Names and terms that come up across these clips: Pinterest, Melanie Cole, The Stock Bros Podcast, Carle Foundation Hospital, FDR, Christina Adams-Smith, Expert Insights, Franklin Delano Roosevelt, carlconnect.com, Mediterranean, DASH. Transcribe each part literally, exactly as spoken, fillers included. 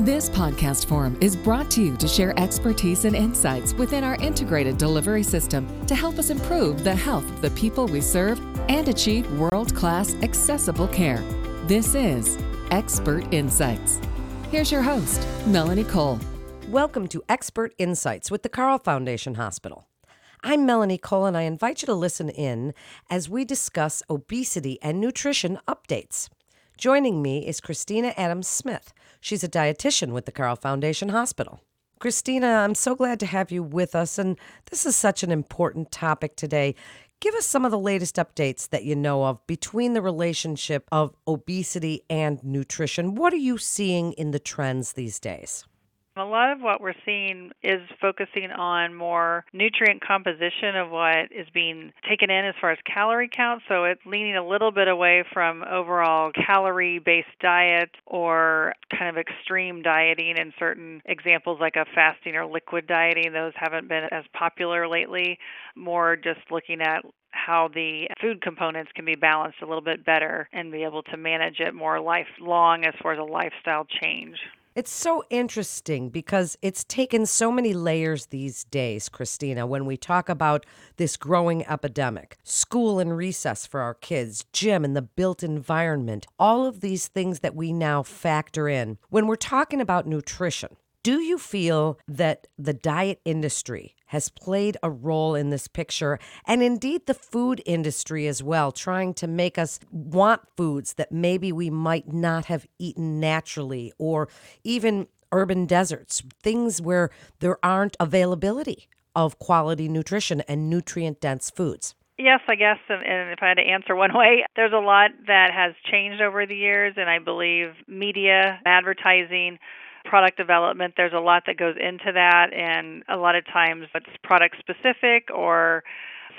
This podcast forum is brought to you to share expertise and insights within our integrated delivery system to help us improve the health of the people we serve and achieve world-class accessible care. This is Expert Insights. Here's your host, Melanie Cole. Welcome to Expert Insights with the Carle Foundation Hospital. I'm Melanie Cole, and I invite you to listen in as we discuss obesity and nutrition updates. Joining me is Christina Adams-Smith. She's a dietitian with the Carle Foundation Hospital. Christina, I'm so glad to have you with us, and this is such an important topic today. Give us some of the latest updates that you know of between the relationship of obesity and nutrition. What are you seeing in the trends these days? A lot of what we're seeing is focusing on more nutrient composition of what is being taken in as far as calorie count. So it's leaning a little bit away from overall calorie-based diet or kind of extreme dieting and certain examples like a fasting or liquid dieting. Those haven't been as popular lately, more just looking at how the food components can be balanced a little bit better and be able to manage it more lifelong as far as a lifestyle change. It's so interesting because it's taken so many layers these days, Christina, when we talk about this growing epidemic, school and recess for our kids, gym and the built environment, all of these things that we now factor in. When we're talking about nutrition, do you feel that the diet industry has played a role in this picture, and indeed the food industry as well, trying to make us want foods that maybe we might not have eaten naturally, or even urban deserts, things where there aren't availability of quality nutrition and nutrient-dense foods? Yes, I guess, and, and if I had to answer one way, there's a lot that has changed over the years, and I believe media, advertising, product development, there's a lot that goes into that, and a lot of times it's product specific, or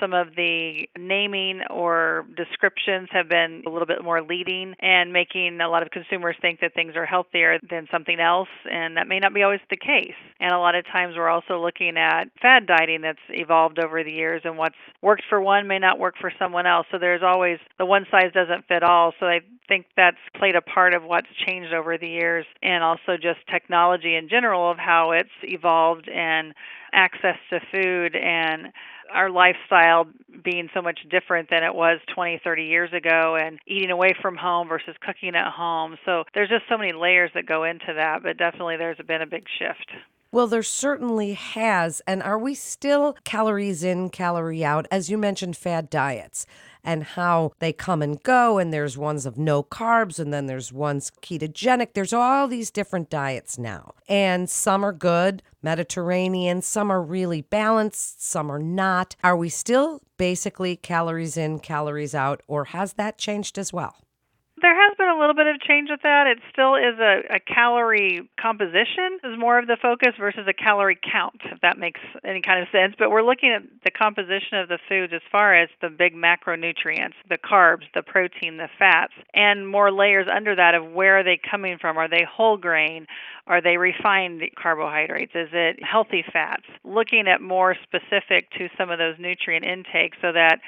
some of the naming or descriptions have been a little bit more leading and making a lot of consumers think that things are healthier than something else, and that may not be always the case. And a lot of times we're also looking at fad dieting that's evolved over the years, and what's worked for one may not work for someone else. So there's always the one size doesn't fit all. So I think that's played a part of what's changed over the years, and also just technology in general of how it's evolved and access to food and our lifestyle being so much different than it was twenty, thirty years ago, and eating away from home versus cooking at home. So there's just so many layers that go into that, but definitely there's been a big shift. Well, there certainly has. And are we still calories in, calorie out? As you mentioned, fad diets and how they come and go, and there's ones of no carbs, and then there's ones ketogenic. There's all these different diets now, and some are good, Mediterranean, some are really balanced, some are not. Are we still basically calories in, calories out, or has that changed as well? There has been a little bit of change with that. It still is a, a calorie composition is more of the focus versus a calorie count, if that makes any kind of sense. But we're looking at the composition of the foods as far as the big macronutrients, the carbs, the protein, the fats, and more layers under that of where are they coming from? Are they whole grain? Are they refined carbohydrates? Is it healthy fats? Looking at more specific to some of those nutrient intakes so that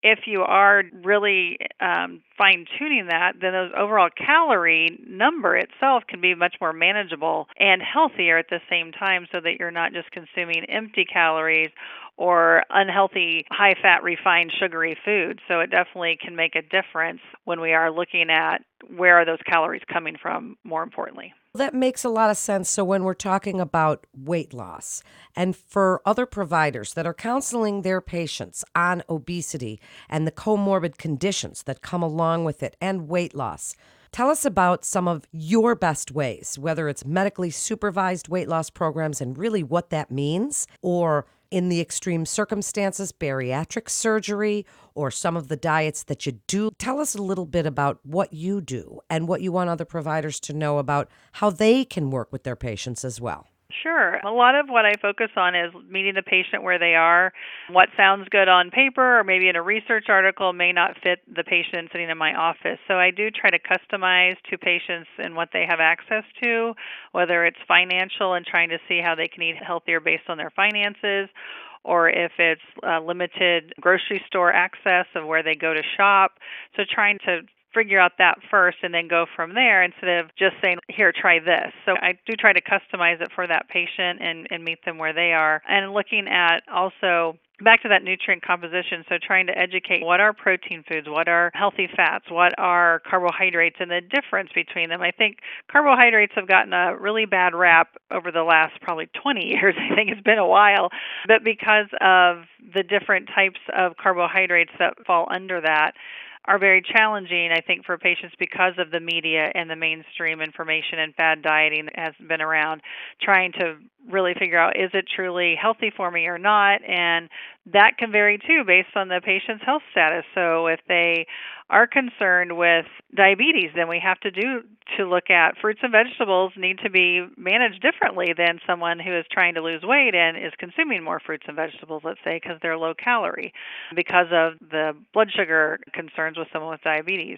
if you are really um, fine-tuning that, then those overall calorie number itself can be much more manageable and healthier at the same time, so that you're not just consuming empty calories or unhealthy, high-fat, refined, sugary food. So it definitely can make a difference when we are looking at where are those calories coming from, more importantly. That makes a lot of sense. So when we're talking about weight loss, and for other providers that are counseling their patients on obesity and the comorbid conditions that come along with it and weight loss, tell us about some of your best ways, whether it's medically supervised weight loss programs and really what that means, or in the extreme circumstances, bariatric surgery, or some of the diets that you do. Tell us a little bit about what you do and what you want other providers to know about how they can work with their patients as well. Sure. A lot of what I focus on is meeting the patient where they are. What sounds good on paper or maybe in a research article may not fit the patient sitting in my office. So I do try to customize to patients and what they have access to, whether it's financial and trying to see how they can eat healthier based on their finances, or if it's uh, limited grocery store access of where they go to shop. So trying to figure out that first and then go from there instead of just saying, here, try this. So I do try to customize it for that patient and, and meet them where they are. And looking at also back to that nutrient composition, so trying to educate what are protein foods, what are healthy fats, what are carbohydrates, and the difference between them. I think carbohydrates have gotten a really bad rap over the last probably twenty years. I think it's been a while. But because of the different types of carbohydrates that fall under that, are very challenging, I think, for patients because of the media and the mainstream information and fad dieting that has been around, trying to really figure out, is it truly healthy for me or not? And that can vary, too, based on the patient's health status. So if they are concerned with diabetes, then we have to do to look at fruits and vegetables need to be managed differently than someone who is trying to lose weight and is consuming more fruits and vegetables, let's say, because they're low calorie because of the blood sugar concerns with someone with diabetes.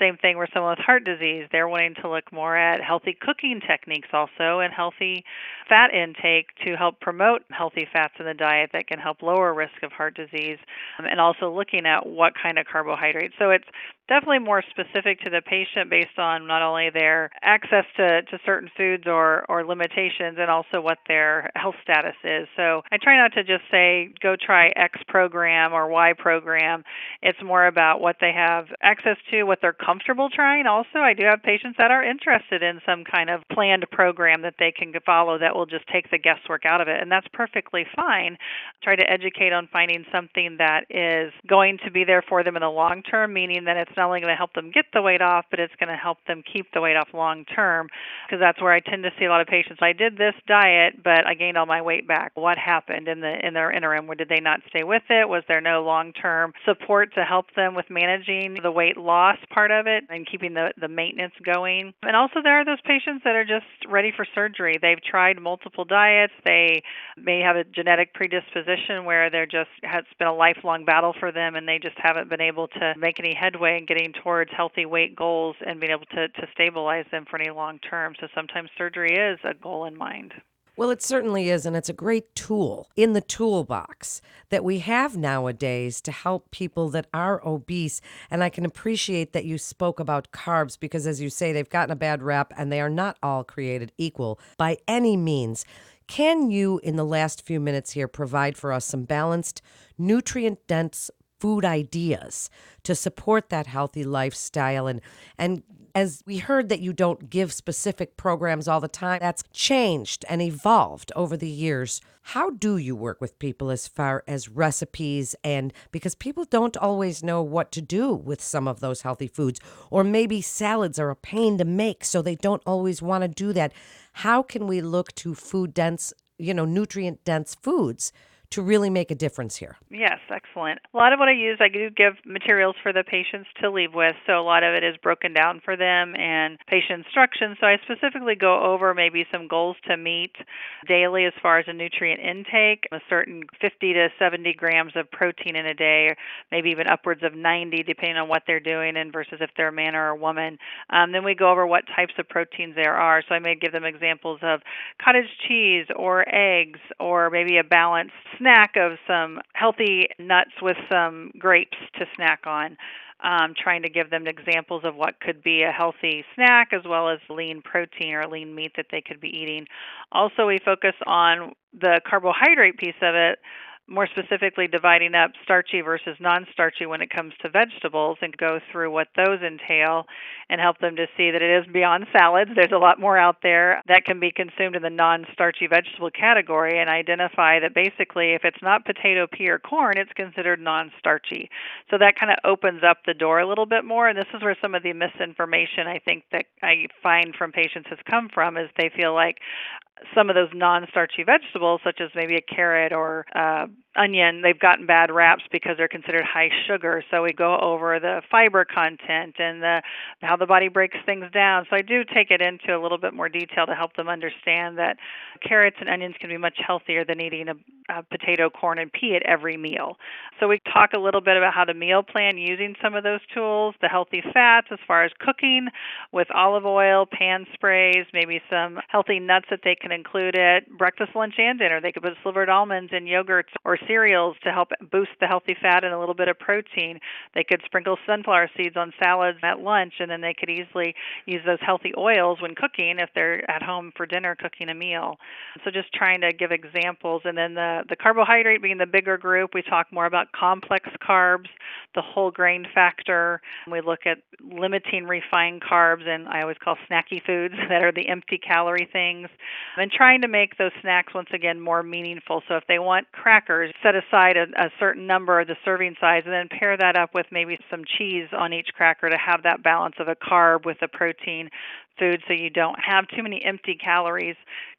Same thing with someone with heart disease. They're wanting to look more at healthy cooking techniques also and healthy fat intake to help promote healthy fats in the diet that can help lower risk of heart disease, and also looking at what kind of carbohydrates. So it's definitely more specific to the patient based on not only their access to, to certain foods or, or limitations and also what their health status is. So I try not to just say, go try X program or Y program. It's more about what they have access to, what they're comfortable trying. Also, I do have patients that are interested in some kind of planned program that they can follow that will just take the guesswork out of it, and that's perfectly fine. Try to educate on finding something that is going to be there for them in the long term, meaning that it's not only going to help them get the weight off, but it's going to help them keep the weight off long term, because that's where I tend to see a lot of patients. I did this diet, but I gained all my weight back. What happened in the in their interim? Did they not stay with it? Was there no long-term support to help them with managing the weight loss part of it and keeping the, the maintenance going? And also there are those patients that are just ready for surgery. They've tried multiple diets. They may have a genetic predisposition where they're just it's been a lifelong battle for them, and they just haven't been able to make any headway in getting towards healthy weight goals and being able to, to stabilize them for any long term. So sometimes surgery is a goal in mind. Well, it certainly is, and it's a great tool in the toolbox that we have nowadays to help people that are obese. And I can appreciate that you spoke about carbs because, as you say, they've gotten a bad rap and they are not all created equal by any means. Can you, in the last few minutes here, provide for us some balanced, nutrient-dense food ideas to support that healthy lifestyle? And and as we heard that you don't give specific programs all the time, that's changed and evolved over the years. How do you work with people as far as recipes? And because people don't always know what to do with some of those healthy foods, or maybe salads are a pain to make, so they don't always want to do that. How can we look to food dense, you know, nutrient dense foods to really make a difference here? Yes, excellent. A lot of what I use, I do give materials for the patients to leave with, so a lot of it is broken down for them and patient instructions. So I specifically go over maybe some goals to meet daily as far as a nutrient intake, a certain fifty to seventy grams of protein in a day, or maybe even upwards of ninety, depending on what they're doing and versus if they're a man or a woman. Um, then we go over what types of proteins there are. So I may give them examples of cottage cheese or eggs, or maybe a balanced snack of some healthy nuts with some grapes to snack on. Um, trying to give them examples of what could be a healthy snack as well as lean protein or lean meat that they could be eating. Also, we focus on the carbohydrate piece of it, more specifically dividing up starchy versus non-starchy when it comes to vegetables and go through what those entail and help them to see that it is beyond salads. There's a lot more out there that can be consumed in the non-starchy vegetable category, and identify that basically if it's not potato, pea, or corn, it's considered non-starchy. So that kind of opens up the door a little bit more, and this is where some of the misinformation I think that I find from patients has come from, is they feel like some of those non-starchy vegetables, such as maybe a carrot or uh, onion, they've gotten bad raps because they're considered high sugar. So we go over the fiber content and the, how the body breaks things down. So I do take it into a little bit more detail to help them understand that carrots and onions can be much healthier than eating a, a potato, corn, and pea at every meal. So we talk a little bit about how to meal plan using some of those tools, the healthy fats as far as cooking with olive oil, pan sprays, maybe some healthy nuts that they can include at breakfast, lunch, and dinner. They could put slivered almonds in yogurts or cereals to help boost the healthy fat and a little bit of protein. They could sprinkle sunflower seeds on salads at lunch, and then they could easily use those healthy oils when cooking if they're at home for dinner cooking a meal. So just trying to give examples. And then the, the carbohydrate being the bigger group, we talk more about complex carbs, the whole grain factor. We look at limiting refined carbs, and I always call snacky foods that are the empty calorie things, and trying to make those snacks, once again, more meaningful. So if they want crackers, set aside a, a certain number of the serving size and then pair that up with maybe some cheese on each cracker to have that balance of a carb with a protein food so you don't have too many empty calories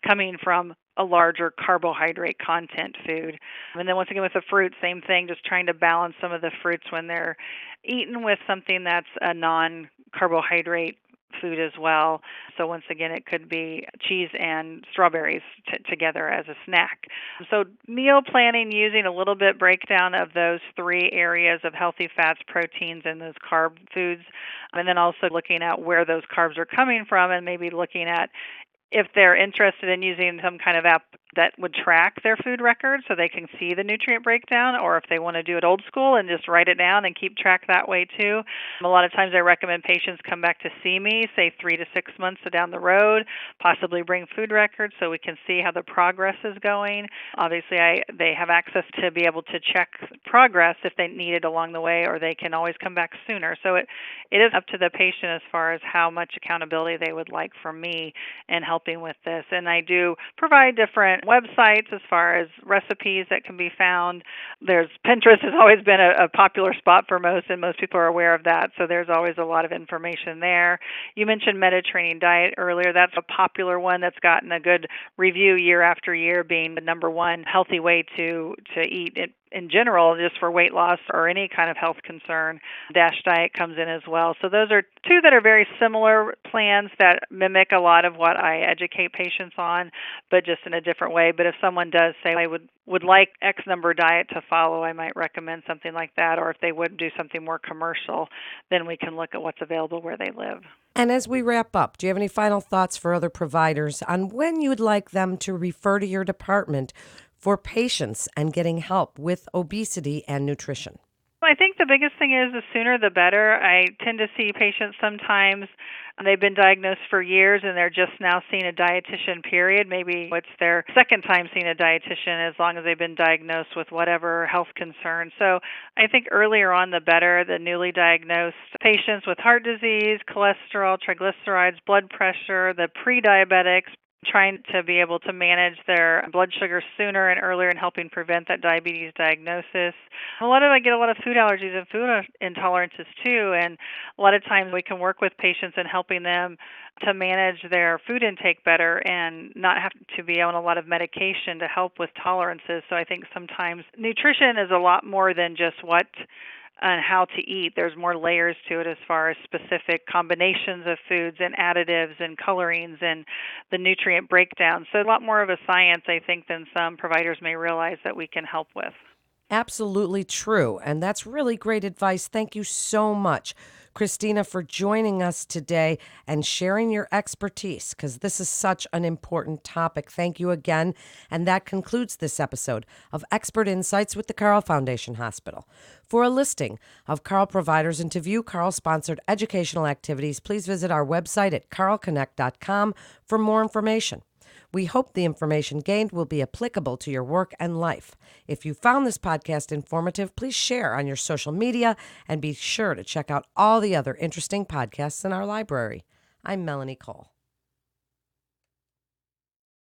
coming from a larger carbohydrate content food. And then once again with the fruit, same thing, just trying to balance some of the fruits when they're eaten with something that's a non-carbohydrate food as well. So once again, it could be cheese and strawberries t- together as a snack. So meal planning using a little bit breakdown of those three areas of healthy fats, proteins, and those carb foods, and then also looking at where those carbs are coming from and maybe looking at if they're interested in using some kind of app that would track their food record so they can see the nutrient breakdown, or if they want to do it old school and just write it down and keep track that way too. A lot of times I recommend patients come back to see me, say three to six months down the road, possibly bring food records so we can see how the progress is going. Obviously, I, they have access to be able to check progress if they need it along the way, or they can always come back sooner. So it, it is up to the patient as far as how much accountability they would like from me in helping with this. And I do provide different websites as far as recipes that can be found. There's Pinterest has always been a, a popular spot for most, and most people are aware of that. So there's always a lot of information there. You mentioned Mediterranean diet earlier. That's a popular one that's gotten a good review year after year, being the number one healthy way to, to eat it. In general, just for weight loss or any kind of health concern, DASH diet comes in as well. So those are two that are very similar plans that mimic a lot of what I educate patients on, but just in a different way. But if someone does say, I would, would like X number diet to follow, I might recommend something like that. Or if they would do something more commercial, then we can look at what's available where they live. And as we wrap up, do you have any final thoughts for other providers on when you'd like them to refer to your department for patients and getting help with obesity and nutrition? I think the biggest thing is the sooner the better. I tend to see patients sometimes, they've been diagnosed for years and they're just now seeing a dietitian, period. Maybe it's their second time seeing a dietitian as long as they've been diagnosed with whatever health concern. So I think earlier on the better. The newly diagnosed patients with heart disease, cholesterol, triglycerides, blood pressure, the pre-diabetics, trying to be able to manage their blood sugar sooner and earlier and helping prevent that diabetes diagnosis. A lot of I get a lot of food allergies and food intolerances too, and a lot of times we can work with patients in helping them to manage their food intake better and not have to be on a lot of medication to help with tolerances. So I think sometimes nutrition is a lot more than just what on how to eat. There's more layers to it as far as specific combinations of foods and additives and colorings and the nutrient breakdown. So a lot more of a science, I think, than some providers may realize that we can help with. Absolutely true. And that's really great advice. Thank you so much, Christina, for joining us today and sharing your expertise, because this is such an important topic. Thank you again. And that concludes this episode of Expert Insights with the Carle Foundation Hospital. For a listing of Carle providers and to view Carle-sponsored educational activities, please visit our website at carl connect dot com for more information. We hope the information gained will be applicable to your work and life. If you found this podcast informative, please share on your social media and be sure to check out all the other interesting podcasts in our library. I'm Melanie Cole.